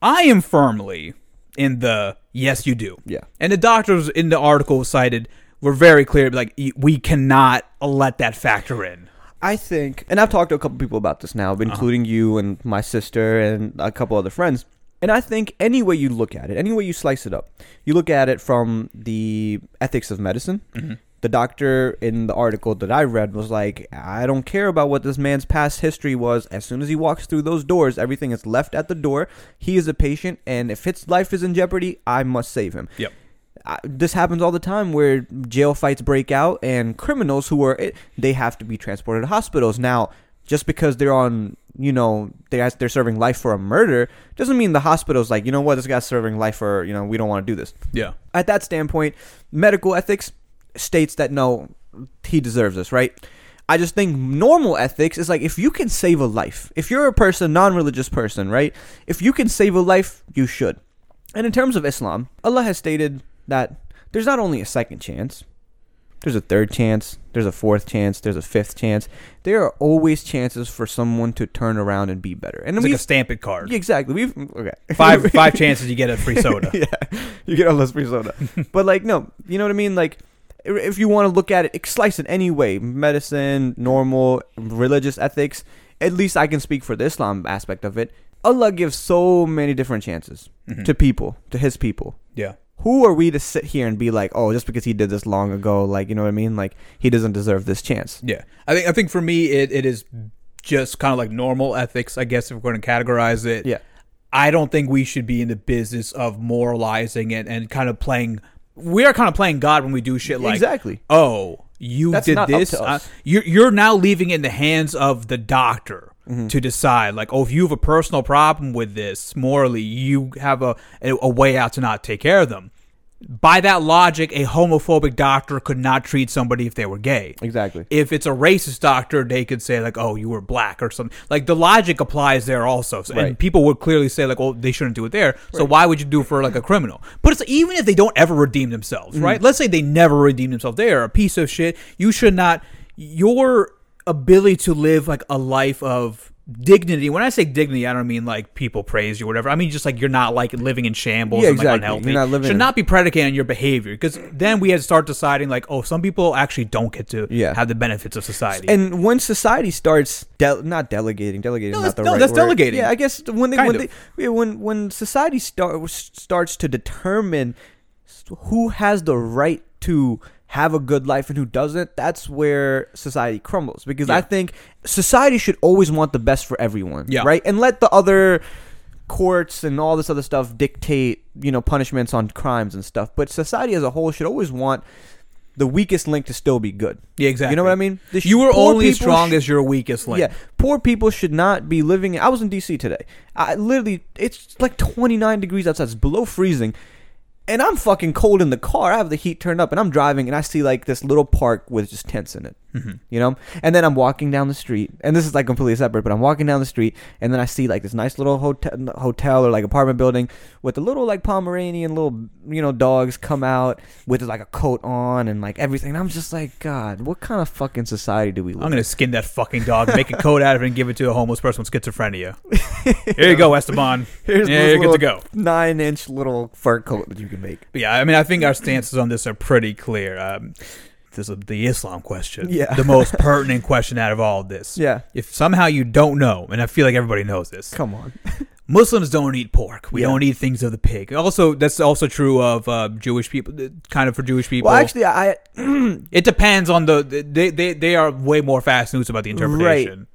I am firmly in the yes, you do. Yeah. And the doctors in the article cited were very clear, like, we cannot let that factor in. I think, and I've talked to a couple people about this now, including uh-huh. you and my sister and a couple other friends. And I think any way you look at it, any way you slice it up, you look at it from the ethics of medicine. Mm-hmm. The doctor in the article that I read was like, I don't care about what this man's past history was. As soon as he walks through those doors, everything is left at the door. He is a patient, and if his life is in jeopardy, I must save him. Yep. I, this happens all the time where jail fights break out, and criminals who are, they have to be transported to hospitals. Now, just because they're on... you know, they're they're serving life for a murder, doesn't mean the hospital's like, you know what, this guy's serving life for, you know, we don't want to do this. Yeah. At that standpoint, medical ethics states that, no, he deserves this, right? I just think normal ethics is like, if you can save a life, if you're a person, non-religious person, right? If you can save a life, you should. And in terms of Islam, Allah has stated that there's not only a second chance, there's a third chance, there's a fourth chance, there's a fifth chance. There are always chances for someone to turn around and be better. And it's like a stamp it card. Yeah, exactly. We've okay. Five five chances you get a free soda. Yeah. You get a less free soda. But like, no, you know what I mean? Like, if you want to look at it, slice it any way, medicine, normal, religious ethics, at least I can speak for the Islam aspect of it. Allah gives so many different chances mm-hmm. to people, to his people. Yeah. Who are we to sit here and be like, oh, just because he did this long ago, like, you know what I mean? Like, he doesn't deserve this chance. Yeah. I think I think for me, it, it is just kind of like normal ethics, I guess, if we're going to categorize it. Yeah. I don't think we should be in the business of moralizing it and kind of playing. We are kind of playing God when we do shit like, exactly. oh, you That's did this. Uh, you're, you're now leaving it in the hands of the doctor. Mm-hmm. To decide, like, oh, if you have a personal problem with this morally, you have a, a a way out to not take care of them. by that logic, a homophobic doctor could not treat somebody if they were gay. Exactly. If it's a racist doctor, they could say, like, oh, you were black or something. Like, the logic applies there also. So, right. And people would clearly say, like, oh, they shouldn't do it there. Right. So why would you do it for, like, a criminal? But it's, even if they don't ever redeem themselves, mm-hmm. right? Let's say they never redeem themselves. They are a piece of shit. You should not... Your ability to live, like, a life of... dignity. When I say dignity, I don't mean like people praise you or whatever. I mean just like you're not like living in shambles yeah, and exactly. like unhealthy. You're not living should in... not be predicated on your behavior, because then we had to start deciding like, oh, some people actually don't get to yeah. have the benefits of society. And when society starts de- not delegating, delegating no, is not the no, right word. No, that's delegating. Yeah, I guess when they, when, they yeah, when when society start, starts to determine who has the right to have a good life and who doesn't, that's where society crumbles. Because yeah. I think society should always want the best for everyone, yeah. right? And let the other courts and all this other stuff dictate, you know, punishments on crimes and stuff. But society as a whole should always want the weakest link to still be good. Yeah, exactly. You know what I mean? Sh- you are only strong sh- as your weakest link. Yeah. Poor people should not be living... I was in D C today. I literally... It's like twenty-nine degrees outside. It's below freezing. And I'm fucking cold in the car. I have the heat turned up and I'm driving and I see like this little park with just tents in it, mm-hmm. you know? And then I'm walking down the street, and this is like completely separate, but I'm walking down the street and then I see like this nice little hotel, hotel or like apartment building with a little like Pomeranian little, you know, dogs come out with like a coat on and like everything. And I'm just like, God, what kind of fucking society do we live in? I'm going to skin that fucking dog, make a coat out of it and give it to a homeless person with schizophrenia. Here you go, Esteban. Here's yeah, you're good to go. Nine inch little fur coat that you can make. But yeah, I mean, I think our stances on this are pretty clear. Um, this is the Islam question. Yeah. The most pertinent question out of all of this. Yeah. If somehow you don't know, and I feel like everybody knows this. Come on. Muslims don't eat pork. We yeah. don't eat things of the pig. Also, that's also true of uh, Jewish people, kind of for Jewish people. Well, actually, I... it depends on the... They, they, they are way more fast news about the interpretation. Right.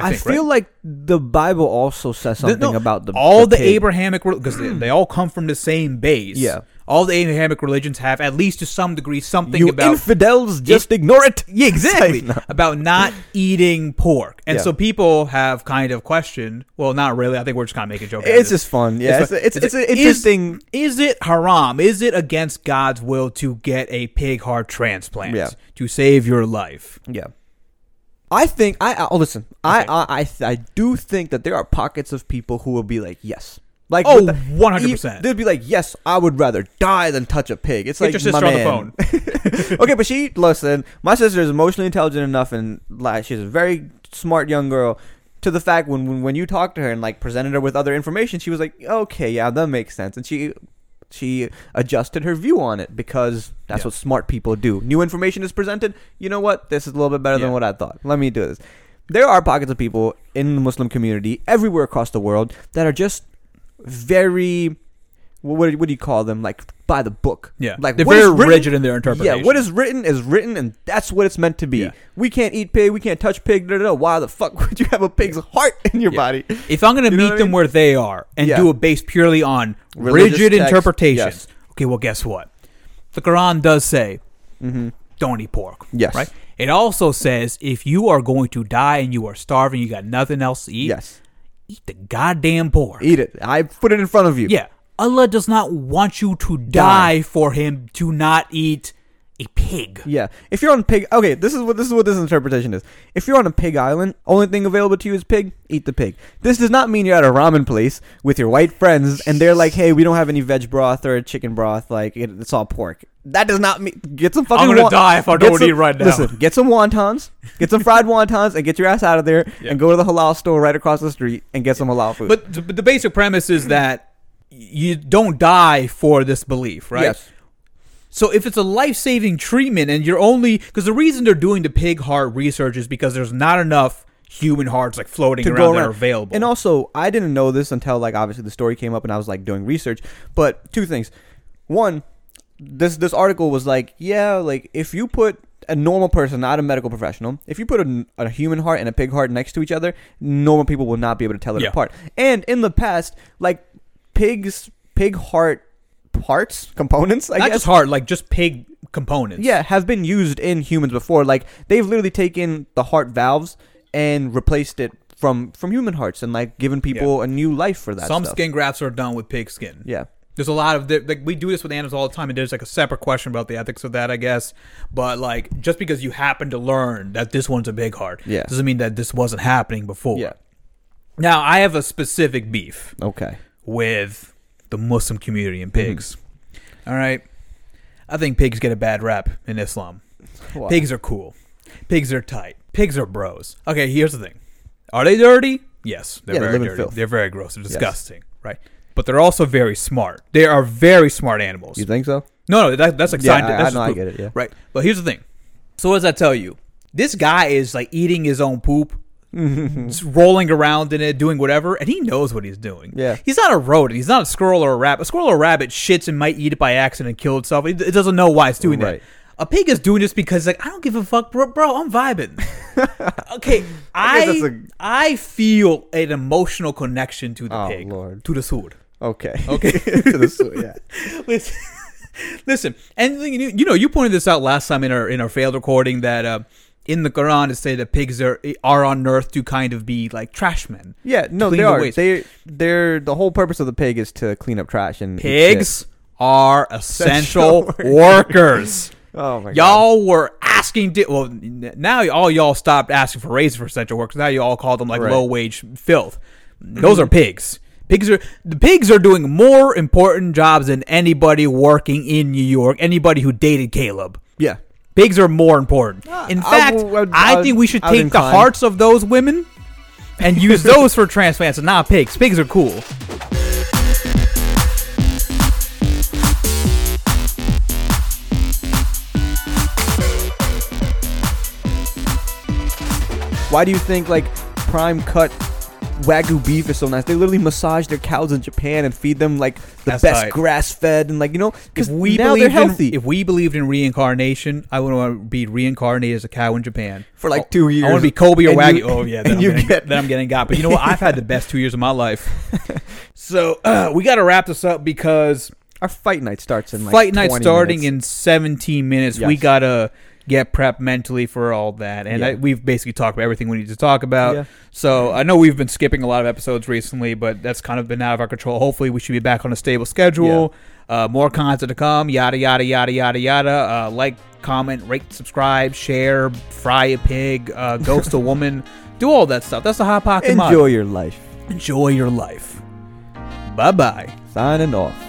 I, think, I feel right? like the Bible also says something the, no, about the all the, the Abrahamic, because they, they all come from the same base. Yeah, all the Abrahamic religions have, at least to some degree, something you about you infidels just it, ignore it. Yeah, exactly. Like, no. About not eating pork, and yeah. so people have kind of questioned. Well, not really. I think we're just kind of making a joke. It's just fun. Yeah, it's it's, it's, it's, it's an interesting. Is, is it haram? Is it against God's will to get a pig heart transplant yeah. to save your life? Yeah. I think I oh, listen. I, okay. I I I do think that there are pockets of people who will be like yes, like oh, one hundred percent. They'd be like yes, I would rather die than touch a pig. It's Get like your sister my man. On the phone. Okay, but she listen. My sister is emotionally intelligent enough, and like she's a very smart young girl. To the fact when when, when you talked to her and like presented her with other information, she was like, okay, yeah, that makes sense, and she. She adjusted her view on it because that's yeah. what smart people do. New information is presented. You know what? This is a little bit better yeah. than what I thought. Let me do this. There are pockets of people in the Muslim community everywhere across the world that are just very, what, what do you call them? Like by the book. Yeah. Like, they're very written, rigid in their interpretation. Yeah. What is written is written, and that's what it's meant to be. Yeah. We can't eat pig. We can't touch pig. No, no, no. Why the fuck would you have a pig's heart in your yeah. body? If I'm going to you meet them I mean? Where they are and yeah. do it based purely on religious rigid text, interpretations. Yes. Okay, well, guess what? The Quran does say, mm-hmm. don't eat pork. Yes. Right? It also says, if you are going to die and you are starving, you got nothing else to eat, yes. eat the goddamn pork. Eat it. I put it in front of you. Yeah. Allah does not want you to die, die for him to not eat a pig. Yeah. If you're on pig... Okay, this is what this is what this interpretation is. If you're on a pig island, only thing available to you is pig, eat the pig. This does not mean you're at a ramen place with your white friends and they're like, hey, we don't have any veg broth or chicken broth. Like, it, it's all pork. That does not mean... Get some fucking... I'm going to wa- die if I don't some, eat right now. Listen, get some wontons. Get some fried wontons and get your ass out of there yeah. and go to the halal store right across the street and get yeah. some halal food. But, but the basic premise is that you don't die for this belief, right? Yes. So if it's a life-saving treatment and you're only... Because the reason they're doing the pig heart research is because there's not enough human hearts like floating around, around that are available. And also, I didn't know this until like obviously the story came up and I was like doing research. But two things. One, this this article was like, yeah, like if you put a normal person, not a medical professional, if you put a, a human heart and a pig heart next to each other, normal people will not be able to tell it yeah. apart. And in the past, like... Pigs, pig heart parts, components, I Not guess. Not just heart, like just pig components. Yeah, have been used in humans before. Like, they've literally taken the heart valves and replaced it from, from human hearts and, like, given people yeah. a new life for that Some stuff. Skin grafts are done with pig skin. Yeah. There's a lot of the, like we do this with animals all the time, and there's like a separate question about the ethics of that, I guess. But like, just because you happen to learn that this one's a big heart, yeah, doesn't mean that this wasn't happening before. Yeah. Now I have a specific beef, okay, with the Muslim community and pigs. Mm-hmm. All right, I think pigs get a bad rap in Islam. Wow. Pigs are cool. Pigs are tight. Pigs are bros. Okay, here's the thing: are they dirty? Yes, they're yeah, very they dirty. Filth. They're very gross. They're disgusting, yes. Right? But they're also very smart. They are very smart animals. You think so? No, no, that, that's like yeah, scientific. I, that's I, know, I get it. Yeah, right. But here's the thing. So what does that tell you? This guy is like eating his own poop, just rolling around in it, doing whatever, and he knows what he's doing. Yeah, he's not a rodent. He's not a squirrel or a rabbit. A squirrel or a rabbit shits and might eat it by accident and kill itself. It, it doesn't know why it's doing right. that. A pig is doing this because, like, I don't give a fuck, bro. bro I'm vibing. Okay, I I, a... I feel an emotional connection to the oh, pig, Lord. to the sur. Okay, okay, to the sur. Yeah. Listen, listen, and you know, you pointed this out last time in our in our failed recording that uh, in the Quran it says that pigs are are on earth to kind of be like trash men. Yeah, no, they the are. Waste. They they're the whole purpose of the pig is to clean up trash and pigs are essential, essential workers. Oh my y'all God. were asking di- well now all y'all stopped asking for raises for essential workers. Now you all call them like right. low wage filth. Those are pigs. Pigs are the pigs are doing more important jobs than anybody working in New York, anybody who dated Caleb. Yeah. Pigs are more important. Uh, in fact, I, w- I, I think we should take inclined. the hearts of those women and use those for transplants and not pigs. Pigs are cool. Why do you think, like, prime cut Wagyu beef is so nice? They literally massage their cows in Japan and feed them, like, the That's best right. grass-fed and, like, you know, because now they're healthy. In, if we believed in reincarnation, I wouldn't want to be reincarnated as a cow in Japan. For, like, two years. I want to be Kobe or and Wagyu. You, oh, yeah, then I'm, getting, get, then I'm getting got. But you know what? I've had the best two years of my life. So uh, we got to wrap this up because... Our fight night starts in, like, Fight night starting minutes. in seventeen minutes. Yes. We got to... get prepped mentally for all that, and yeah. I, we've basically talked about everything we need to talk about. Yeah. So I know we've been skipping a lot of episodes recently, but that's kind of been out of our control. Hopefully we should be back on a stable schedule. Yeah. Uh, more content to come, yada yada yada yada yada. Uh, like, comment, rate, subscribe, share, fry a pig, uh, ghost a woman, do all that stuff. That's the Hot Pocket. Enjoy mod. your life. Enjoy your life. Bye bye. Signing off.